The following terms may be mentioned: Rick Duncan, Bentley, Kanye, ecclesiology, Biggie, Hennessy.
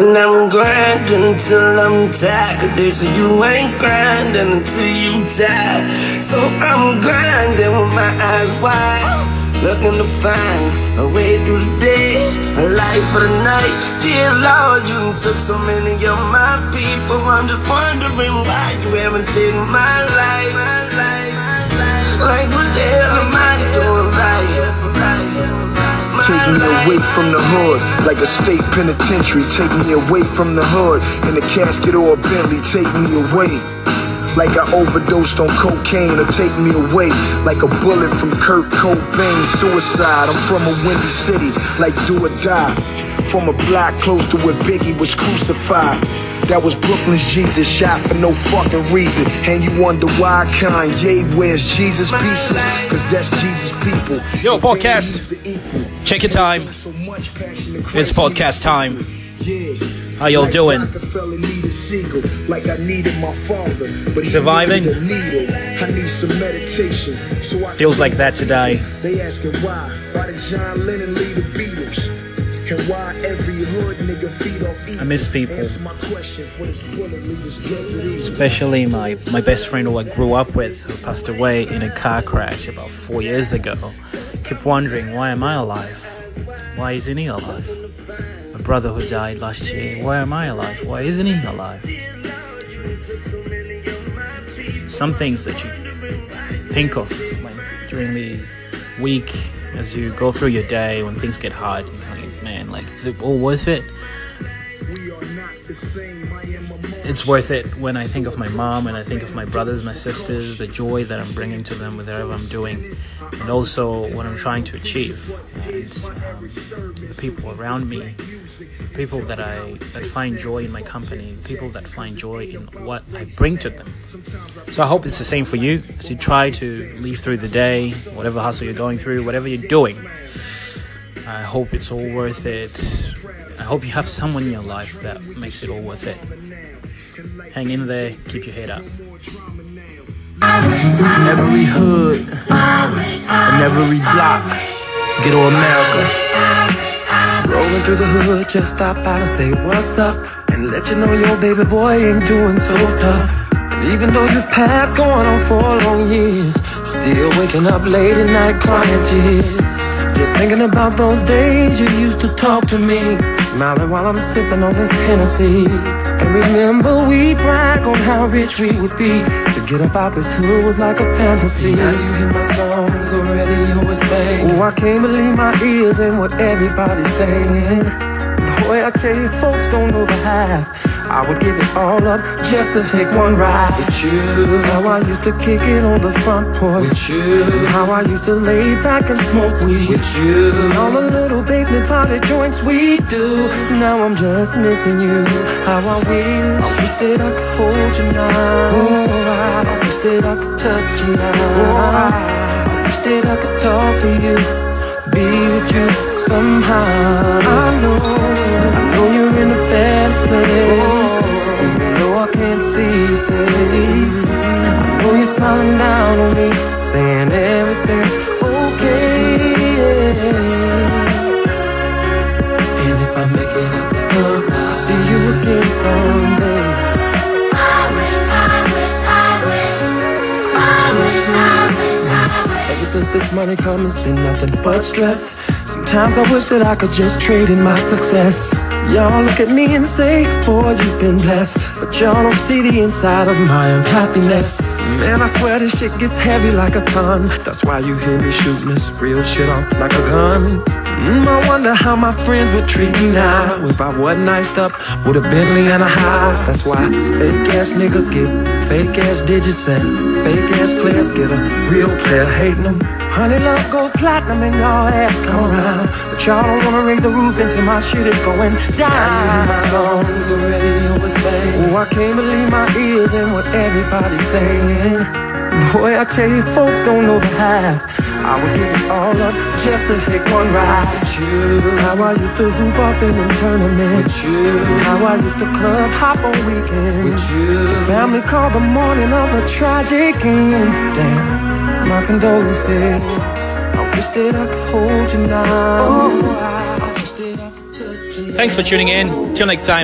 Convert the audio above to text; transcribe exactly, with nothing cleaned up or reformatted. And I'm grinding till I'm tired. They say you ain't grinding until you tired. So I'm grinding with my eyes wide, looking to find a way through the day, a life for the night. Dear Lord, you took so many of my people. I'm just wondering why you haven't taken my life, my life, my life. Like what the hell am I doing right? Take me away from the hood, like a state penitentiary. Take me away from the hood, in a casket or a Bentley. Take me away, like I overdosed on cocaine. Or take me away, like a bullet from Kurt Cobain. Suicide, I'm from a windy city, like do or die. From a block close to where Biggie was crucified. That was Brooklyn's Jesus, shot for no fucking reason. And you wonder why Kanye wears Jesus pieces, cause that's Jesus people. Yo, podcast, check your time. It's podcast time. How y'all doing? Surviving? Feels like that today. I miss people. Especially my, my best friend who I grew up with, who passed away in a car crash about four years ago. Keep wondering, why am I alive? Why isn't he alive? My brother who died last year, why am I alive? Why isn't he alive? Some things that you think of when, during the week, as you go through your day, when things get hard, you know, like, man, like, is it all worth it? It's worth it when I think of my mom and I think of my brothers, my sisters, the joy that I'm bringing to them with whatever I'm doing, and also what I'm trying to achieve, and um, the people around me, people that I that find joy in my company, people that find joy in what I bring to them. So I hope it's the same for you as you try to live through the day, whatever hustle you're going through, whatever you're doing. I hope it's all worth it. I hope you have someone in your life that makes it all worth it. Hang in there, keep your head up. In every hood, in every block, ghetto America. Rolling through the hood, just stop by and say what's up, and let you know your baby boy ain't doing so tough. And even though you've passed going on for long years, I'm still waking up late at night crying tears, just thinking about those days you used to talk to me, smiling while I'm sipping on this Hennessy. And remember we brag on how rich we would be. To get up out this hood was like a fantasy. Now you hear my songs, the radio is playing. Oh, I can't believe my ears and what everybody's saying. Boy, I tell you, folks don't know the half. I would give it all up just to take one ride with you. How I used to kick it on the front porch with you. How I used to lay back and smoke weed with you. And all the little basement potty joints we do. Now I'm just missing you. How I wish, I wish that I could hold you now. Oh, I wish that I could touch you now. Oh, I wish that I could talk to you, be with you somehow. I know, I know you're in a bad place. Please. I know you're smiling down on me, saying everything's okay, yeah. And if I make it up this love, I'll see you again someday. I wish, I wish, I wish, I wish, I wish, I wish. Ever since this money come, it's been nothing but stress. Sometimes I wish that I could just trade in my success. Y'all look at me and say, boy, you've been blessed, but y'all don't see the inside of my unhappiness. Man, I swear this shit gets heavy like a ton. That's why you hear me shooting this real shit off like a gun. Mm, I wonder how my friends would treat me now if I wasn't iced up with a Bentley and a house. That's why fake-ass niggas get fake-ass digits and fake-ass players get a real player hating them. Honey, love goes platinum and y'all ass come around, but y'all don't wanna raise the roof until my shit is going down. My song, the radio is playing. Oh, I can't believe my ears and what everybody's saying. Boy, I tell you, folks don't know the half. I would give it all up just to take one ride with you. How I used to hoop off in them tournaments with you. How I used to club hop on weekends with you. Your family called the morning of a tragic end. Damn, my condolences. I wish that I could hold you now. Oh, I wish that I could touch you now. Thanks for tuning in. Till next time.